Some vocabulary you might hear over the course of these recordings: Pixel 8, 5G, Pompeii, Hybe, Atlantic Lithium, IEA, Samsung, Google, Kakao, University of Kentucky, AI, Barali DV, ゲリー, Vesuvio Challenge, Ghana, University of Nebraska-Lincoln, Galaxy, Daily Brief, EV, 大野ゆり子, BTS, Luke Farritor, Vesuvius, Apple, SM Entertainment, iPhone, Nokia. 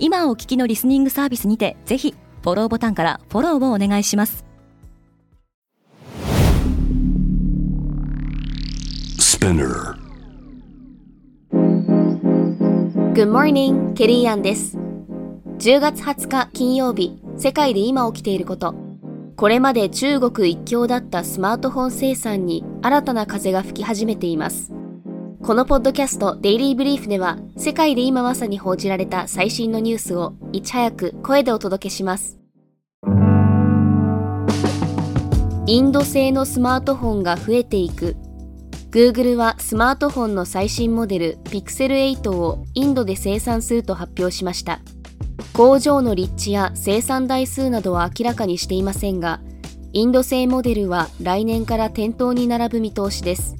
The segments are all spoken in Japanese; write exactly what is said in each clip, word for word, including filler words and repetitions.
今お聞きのリスニングサービスにて、ぜひフォローボタンからフォローをお願いします。Good morning, ケリーアンです。じゅうがつはつか金曜日、世界で今起きていること。これまで中国一強だったスマートフォン生産に新たな風が吹き始めています。このポッドキャストデイリーブリーフでは、世界で今まさに報じられた最新のニュースをいち早く声でお届けします。インド製のスマートフォンが増えていく。Google はスマートフォンの最新モデル ピクセルエイト をインドで生産すると発表しました。工場の立地や生産台数などは明らかにしていませんが、インド製モデルは来年から店頭に並ぶ見通しです。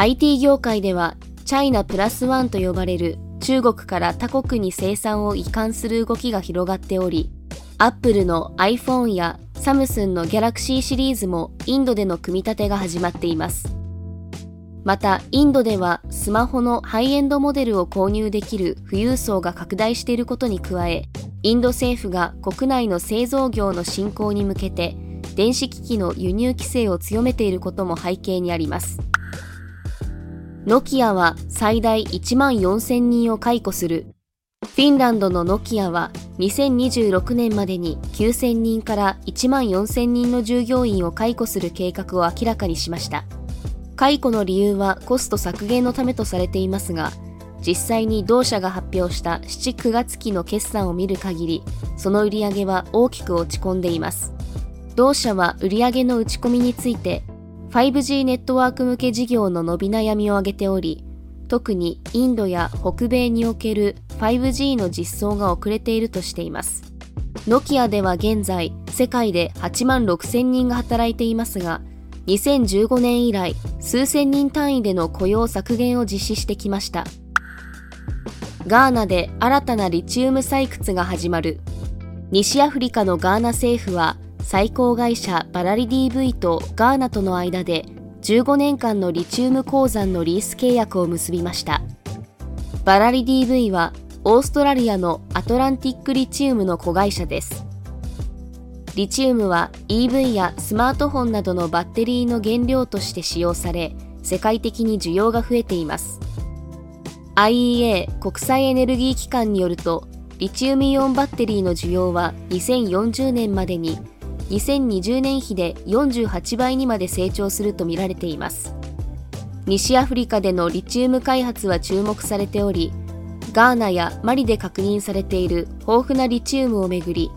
アイティー 業界では、チャイナプラスワンと呼ばれる中国から他国に生産を移管する動きが広がっており、Apple の iPhone や Samsung の Galaxy シリーズもインドでの組み立てが始まっています。また、インドではスマホのハイエンドモデルを購入できる富裕層が拡大していることに加え、インド政府が国内の製造業の振興に向けて電子機器の輸入規制を強めていることも背景にあります。ノキアは最大いちまんよんせんにんを解雇する。フィンランドのノキアはにせんにじゅうろくねんまでにきゅうせんにんからいちまんよんせんにんの従業員を解雇する計画を明らかにしました。解雇の理由はコスト削減のためとされていますが、実際に同社が発表したしち、くがつきの決算を見る限り、その売り上げは大きく落ち込んでいます。同社は売り上げの打ち込みについて、ファイブジー ネットワーク向け事業の伸び悩みを挙げており、特にインドや北米における ファイブジー の実装が遅れているとしています。ノキアでは現在、世界ではちまんろくせんにんが働いていますが、にせんじゅうごねん以来、数千人単位での雇用削減を実施してきました。ガーナで新たなリチウム採掘が始まる。西アフリカのガーナ政府は、最高会社バラリ ディーブイ とガーナとの間で、じゅうごねんかんのリチウム鉱山のリース契約を結びました。バラリ ディーブイ は、オーストラリアのアトランティックリチウムの子会社です。リチウムは イーブイ やスマートフォンなどのバッテリーの原料として使用され、世界的に需要が増えています。アイイーエー 国際エネルギー機関によると、リチウムイオンバッテリーの需要はにせんよんじゅうねんまでに、にせんにじゅうねん比でよんじゅうはちばいにまで成長すると見られています。西アフリカでのリチウム開発は注目されており、ガーナやマリで確認されている豊富なリチウムをめぐり、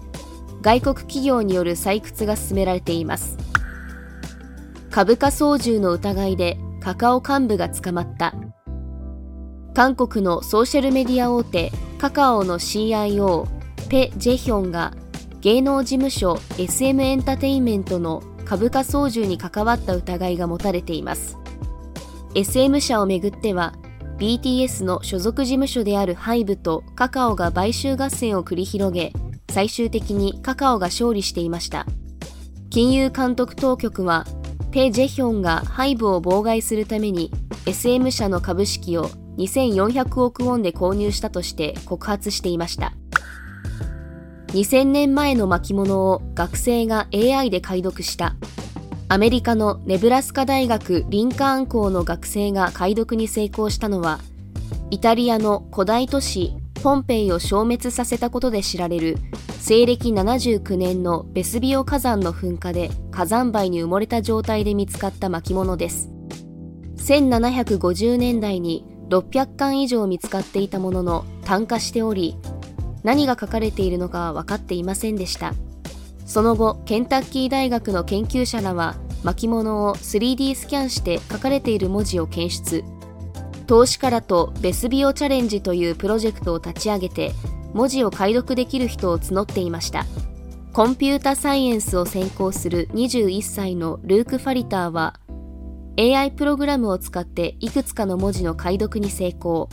外国企業による採掘が進められています。株価操縦の疑いでカカオ幹部が捕まった。韓国のソーシャルメディア大手カカオの シーアイオー ペ・ジェヒョンが、芸能事務所 エスエム エンタテインメントの株価操縦に関わった疑いが持たれています。エスエム 社をめぐっては、ビーティーエス の所属事務所であるハイブとカカオが買収合戦を繰り広げ、最終的にカカオが勝利していました。金融監督当局は、ペ・ジェヒョンがハイブを妨害するために エスエム 社の株式をにせんよんひゃくおくウォンで購入したとして告発していました。にせんねんまえの巻物を学生が エーアイ で解読した。アメリカのネブラスカ大学リンカーン校の学生が解読に成功したのは、イタリアの古代都市ポンペイを消滅させたことで知られる西暦ななじゅうきゅうねんのベスビオ火山の噴火で火山灰に埋もれた状態で見つかった巻物です。せんななひゃくごじゅうねんだいにろっぴゃっかん以上見つかっていたものの炭化しており、何が書かれているのかは分かっていませんでした。その後、ケンタッキー大学の研究者らは巻物を スリーディー スキャンして書かれている文字を検出。投資家らとベスビオチャレンジというプロジェクトを立ち上げて、文字を解読できる人を募っていました。コンピュータサイエンスを専攻するにじゅういっさいのルーク・ファリターは エーアイ プログラムを使っていくつかの文字の解読に成功。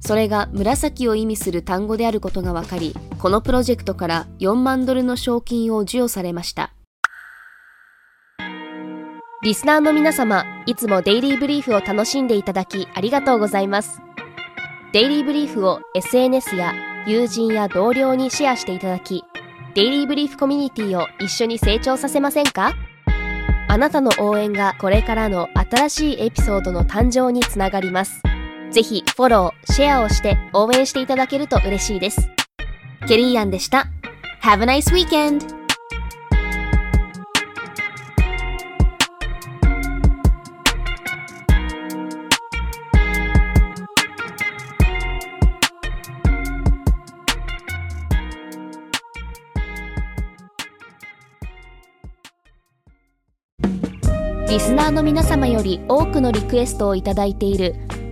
それが紫を意味する単語であることが分かり、このプロジェクトからよんまんドルの賞金を授与されました。リスナーの皆様、いつもデイリーブリーフを楽しんでいただきありがとうございます。デイリーブリーフを エスエヌエス や友人や同僚にシェアしていただき、デイリーブリーフコミュニティを一緒に成長させませんか？あなたの応援がこれからの新しいエピソードの誕生につながります。ぜひフォロー、シェアをして応援していただけると嬉しいです。ケリーアンでした。Have a nice weekend!リスナーの皆様より多くのリクエストをいただいている